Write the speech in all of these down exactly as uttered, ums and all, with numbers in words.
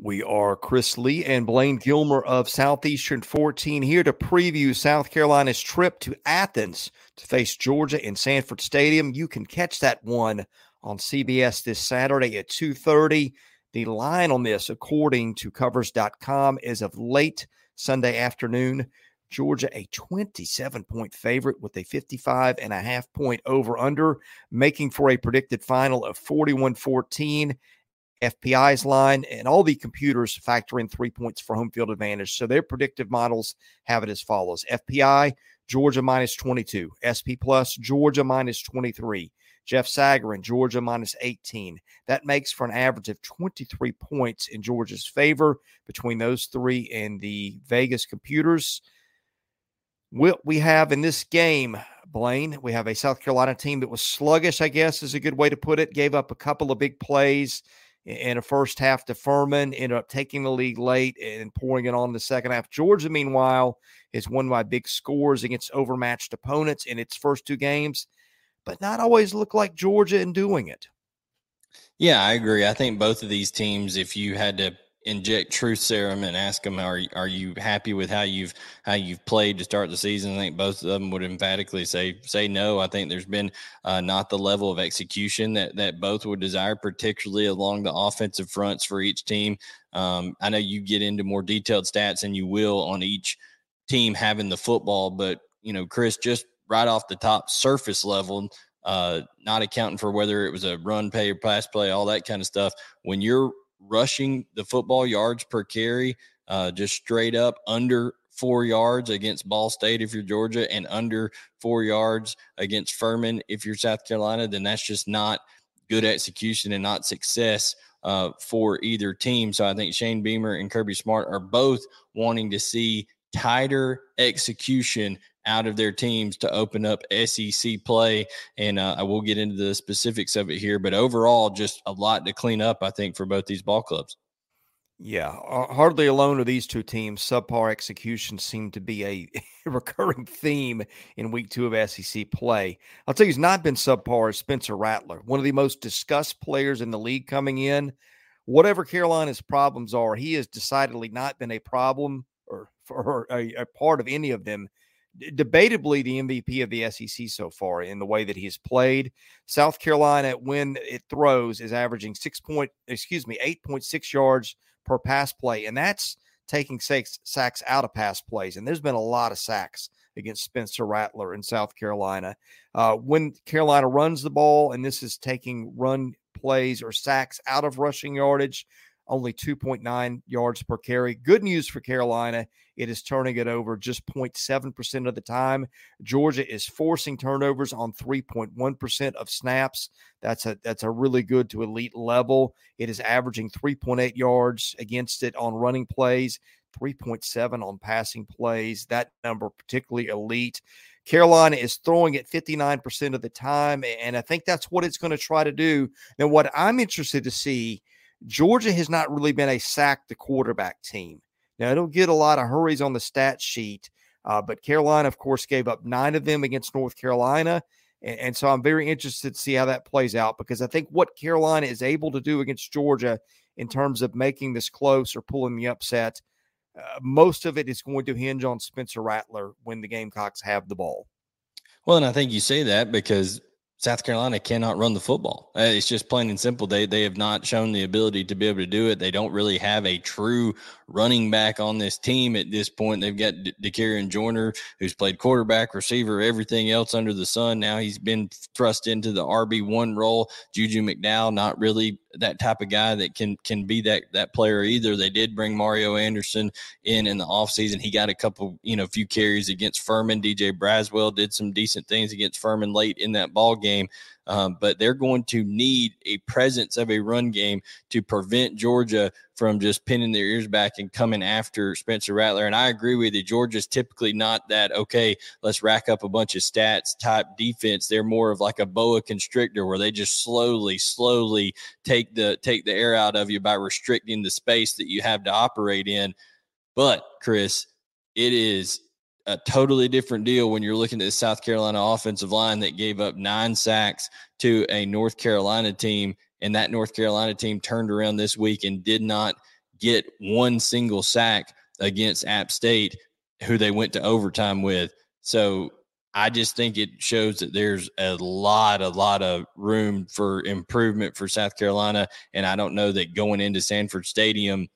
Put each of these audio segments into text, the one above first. We are Chris Lee and Blayne Gilmer of SOUTHEASTERN fourteen here to preview South Carolina's trip to Athens to face Georgia in Sanford Stadium. You can catch that one on C B S this Saturday at two thirty. The line on this, according to Covers dot com, is of late Sunday afternoon. Georgia, a twenty-seven point favorite with a fifty-five and a half point over-under, making for a predicted final of forty-one fourteen. F P I's line, and all the computers factor in three points for home field advantage. So their predictive models have it as follows. F P I, Georgia minus twenty-two. S P Plus, Georgia minus twenty-three. Jeff Sagarin, Georgia minus eighteen. That makes for an average of twenty-three points in Georgia's favor between those three and the Vegas computers. What we have in this game, Blayne, we have a South Carolina team that was sluggish, I guess is a good way to put it. Gave up a couple of big plays in a first half to Furman, ended up taking the lead late and pouring it on the second half. Georgia, meanwhile, has won by big scores against overmatched opponents in its first two games, but not always look like Georgia in doing it. Yeah, I agree. I think both of these teams, if you had to inject truth serum and ask them, are are you happy with how you've how you've played to start the season? I think both of them would emphatically say say no. I think there's been uh, not the level of execution that that both would desire, particularly along the offensive fronts for each team. Um, I know you get into more detailed stats, and you will on each team having the football, but you know, Chris, just right off the top surface level, uh, not accounting for whether it was a run play or pass play, all that kind of stuff. When you're rushing the football, yards per carry, uh, just straight up under four yards against Ball State if you're Georgia, and under four yards against Furman if you're South Carolina, then that's just not good execution and not success uh, for either team. So I think Shane Beamer and Kirby Smart are both wanting to see tighter execution out of their teams to open up S E C play. And uh, I will get into the specifics of it here, but overall just a lot to clean up, I think, for both these ball clubs. Yeah. Uh, hardly alone are these two teams. Subpar execution seemed to be a recurring theme in week two of S E C play. I'll tell you who's not been subpar is Spencer Rattler, one of the most discussed players in the league coming in. Whatever Carolina's problems are, he has decidedly not been a problem or, or a, a part of any of them. Debatably the M V P of the S E C so far in the way that he has played. South Carolina, when it throws, is averaging six point, excuse me, eight point six yards per pass play. And that's taking six sacks out of pass plays. And there's been a lot of sacks against Spencer Rattler in South Carolina. Uh, when Carolina runs the ball, and this is taking run plays or sacks out of rushing yardage, only two point nine yards per carry. Good news for Carolina. It is turning it over just zero point seven percent of the time. Georgia is forcing turnovers on three point one percent of snaps. That's a that's a really good to elite level. It is averaging three point eight yards against it on running plays, three point seven on passing plays. That number particularly elite. Carolina is throwing it fifty-nine percent of the time, and I think that's what it's going to try to do. Now, what I'm interested to see, Georgia has not really been a sack the quarterback team. Now, it'll get a lot of hurries on the stat sheet, uh, but Carolina, of course, gave up nine of them against North Carolina, and, and so I'm very interested to see how that plays out, because I think what Carolina is able to do against Georgia in terms of making this close or pulling the upset, uh, most of it is going to hinge on Spencer Rattler when the Gamecocks have the ball. Well, and I think you say that because South Carolina cannot run the football. Uh, it's just plain and simple. They they have not shown the ability to be able to do it. They don't really have a true running back on this team at this point. They've got De- De'Kerion Joyner, who's played quarterback, receiver, everything else under the sun. Now he's been thrust into the R B one role. Juju McDowell, not really that type of guy that can can be that that player either. They did bring Mario Anderson in in the offseason. He got a couple, you know, few carries against Furman. D J Braswell did some decent things against Furman late in that ball game. Um, but they're going to need a presence of a run game to prevent Georgia from just pinning their ears back and coming after Spencer Rattler. And I agree with you. Georgia's typically not that, okay, let's rack up a bunch of stats type defense. They're more of like a boa constrictor where they just slowly, slowly take the, take the air out of you by restricting the space that you have to operate in. But, Chris, it is a totally different deal when you're looking at the South Carolina offensive line that gave up nine sacks to a North Carolina team, and that North Carolina team turned around this week and did not get one single sack against App State, who they went to overtime with. So I just think it shows that there's a lot, a lot of room for improvement for South Carolina, and I don't know that going into Sanford Stadium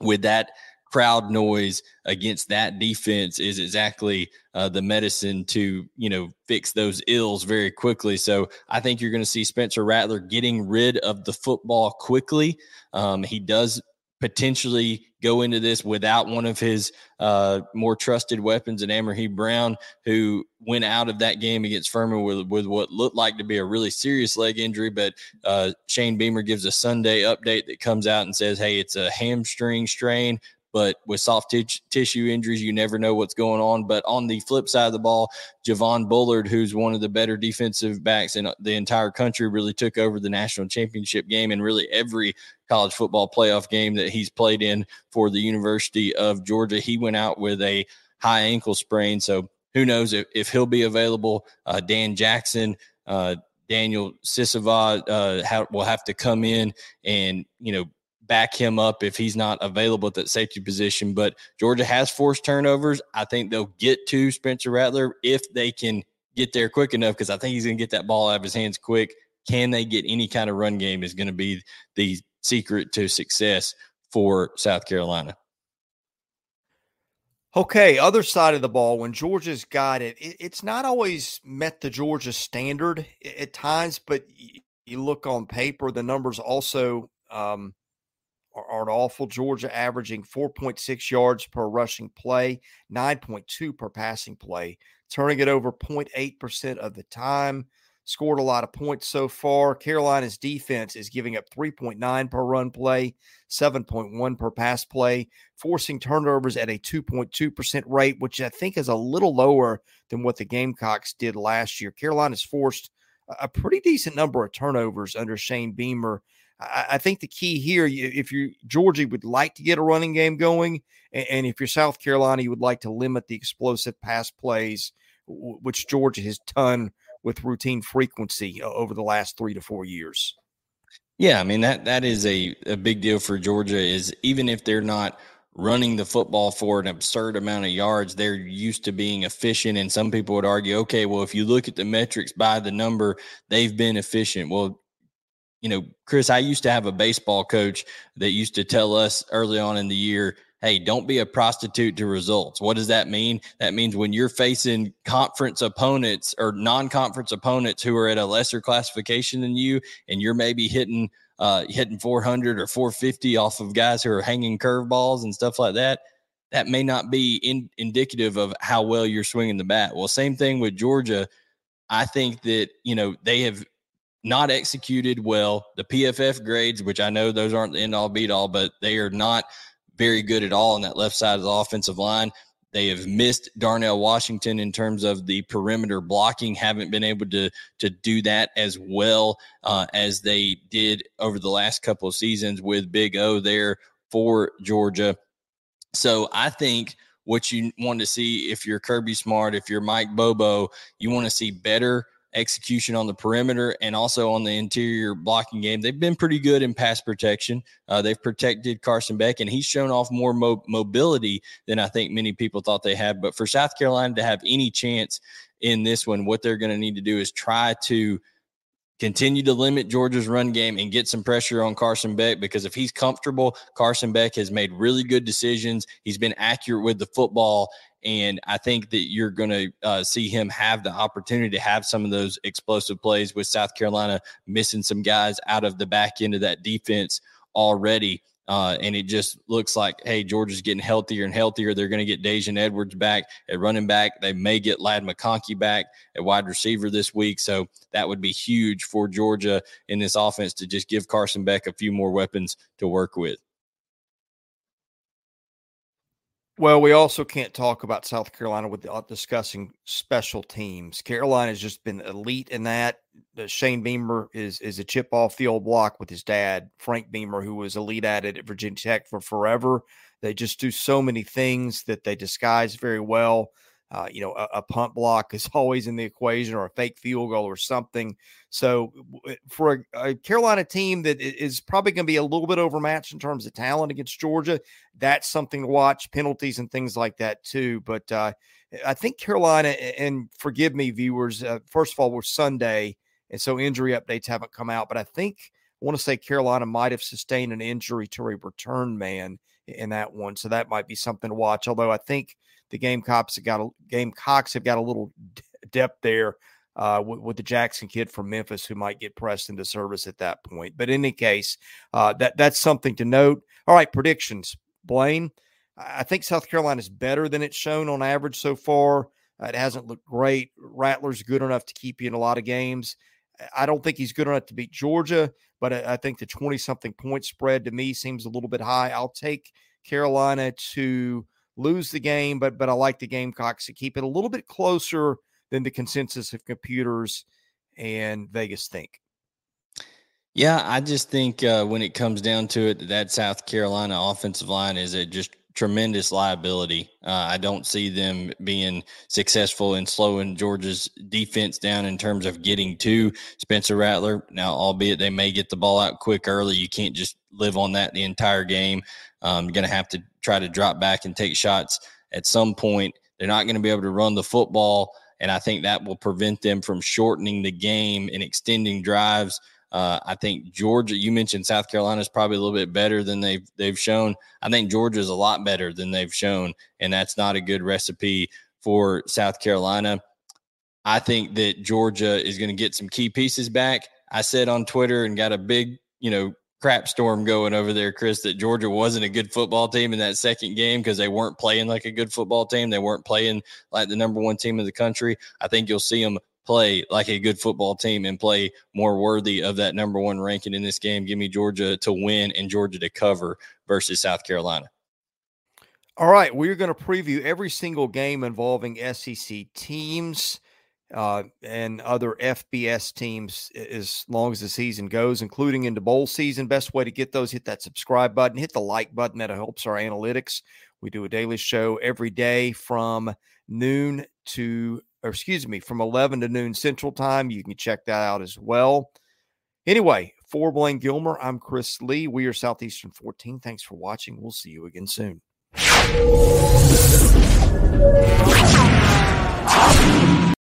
with that crowd noise against that defense is exactly uh, the medicine to, you know, fix those ills very quickly. So I think you're going to see Spencer Rattler getting rid of the football quickly. Um, he does potentially go into this without one of his uh, more trusted weapons in Amarhee Brown, who went out of that game against Furman with, with what looked like to be a really serious leg injury. But uh, Shane Beamer gives a Sunday update that comes out and says, hey, it's a hamstring strain. But with soft t- tissue injuries, you never know what's going on. But on the flip side of the ball, Javon Bullard, who's one of the better defensive backs in the entire country, really took over the national championship game and really every college football playoff game that he's played in for the University of Georgia. He went out with a high ankle sprain, so who knows if, if he'll be available. Uh, Dan Jackson, uh, Daniel Sissiva uh, ha- will have to come in and, you know, back him up if he's not available at that safety position. But Georgia has forced turnovers. I think they'll get to Spencer Rattler if they can get there quick enough, because I think he's going to get that ball out of his hands quick. Can they get any kind of run game is going to be the secret to success for South Carolina. Okay, other side of the ball, when Georgia's got it, it's not always met the Georgia standard at times, but you look on paper, the numbers also um, – aren't awful. Georgia averaging four point six yards per rushing play, nine point two per passing play, turning it over zero point eight percent of the time, scored a lot of points so far. Carolina's defense is giving up three point nine per run play, seven point one per pass play, forcing turnovers at a two point two percent rate, which I think is a little lower than what the Gamecocks did last year. Carolina's forced a pretty decent number of turnovers under Shane Beamer. I think the key here, if you Georgia would like to get a running game going, and if you're South Carolina, you would like to limit the explosive pass plays, which Georgia has done with routine frequency over the last three to four years. Yeah, I mean, that that is a, a big deal for Georgia, is even if they're not running the football for an absurd amount of yards, they're used to being efficient. And some people would argue, okay, well, if you look at the metrics by the number, they've been efficient. Well, you know, Chris, I used to have a baseball coach that used to tell us early on in the year, hey, don't be a prostitute to results. What does that mean? That means when you're facing conference opponents or non-conference opponents who are at a lesser classification than you, and you're maybe hitting uh, hitting four hundred or four fifty off of guys who are hanging curveballs and stuff like that, that may not be in- indicative of how well you're swinging the bat. Well, same thing with Georgia. I think that, you know, they have not executed well. The P F F grades, which I know those aren't the end-all, beat-all, but they are not very good at all on that left side of the offensive line. They have missed Darnell Washington in terms of the perimeter blocking, haven't been able to, to do that as well uh, as they did over the last couple of seasons with Big O there for Georgia. So I think what you want to see, if you're Kirby Smart, if you're Mike Bobo, you want to see better execution on the perimeter and also on the interior blocking game. They've been pretty good in pass protection. Uh, they've protected Carson Beck, and he's shown off more mo- mobility than I think many people thought they had. But for South Carolina to have any chance in this one, what they're going to need to do is try to continue to limit Georgia's run game and get some pressure on Carson Beck, because if he's comfortable, Carson Beck has made really good decisions. He's been accurate with the football, and I think that you're going to uh, see him have the opportunity to have some of those explosive plays, with South Carolina missing some guys out of the back end of that defense already. Uh, and it just looks like, hey, Georgia's getting healthier and healthier. They're going to get Daijun Edwards back at running back. They may get Ladd McConkey back at wide receiver this week. So that would be huge for Georgia in this offense, to just give Carson Beck a few more weapons to work with. Well, we also can't talk about South Carolina without discussing special teams. Carolina's just been elite in that. Shane Beamer is is a chip off the old block with his dad, Frank Beamer, who was elite at it at Virginia Tech for forever. They just do so many things that they disguise very well. Uh, you know, a, a punt block is always in the equation, or a fake field goal or something. So for a, a Carolina team that is probably going to be a little bit overmatched in terms of talent against Georgia, that's something to watch, penalties and things like that too. But uh, I think Carolina, and forgive me, viewers, uh, first of all, we're Sunday, and so injury updates haven't come out. But I think, I want to say Carolina might have sustained an injury to a return man in that one. So that might be something to watch, although I think the Gamecocks have got a, Gamecocks have got a little depth there uh, with, with the Jackson kid from Memphis who might get pressed into service at that point. But in any case, uh, that that's something to note. All right, predictions. Blayne, I think South Carolina is better than it's shown on average so far. Uh, it hasn't looked great. Rattler's good enough to keep you in a lot of games. I don't think he's good enough to beat Georgia, but I, I think the twenty-something point spread to me seems a little bit high. I'll take Carolina to lose the game, but but I like the Gamecocks to keep it a little bit closer than the consensus of computers and Vegas think. Yeah, I just think uh, when it comes down to it, that South Carolina offensive line is a just tremendous liability. Uh, I don't see them being successful in slowing Georgia's defense down in terms of getting to Spencer Rattler. Now, albeit they may get the ball out quick early, you can't just live on that the entire game. Um, you're going to have to try to drop back and take shots at some point. They're not going to be able to run the football, and I think that will prevent them from shortening the game and extending drives. Uh, I think Georgia, you mentioned South Carolina is probably a little bit better than they've, they've shown. I think Georgia is a lot better than they've shown, and that's not a good recipe for South Carolina. I think that Georgia is going to get some key pieces back. I said on Twitter and got a big, you know, crap storm going over there, Chris, that Georgia wasn't a good football team in that second game because they weren't playing like a good football team. They weren't playing like the number one team in the country. I think you'll see them play like a good football team and play more worthy of that number one ranking in this game. Give me Georgia to win and Georgia to cover versus South Carolina. All right, we're going to preview every single game involving S E C teams uh, and other F B S teams as long as the season goes, including into bowl season. Best way to get those, hit that subscribe button, hit the like button. That helps our analytics. We do a daily show every day from noon to Or excuse me, from eleven to noon Central Time. You can check that out as well. Anyway, for Blayne Gilmer, I'm Chris Lee. We are Southeastern fourteen. Thanks for watching. We'll see you again soon.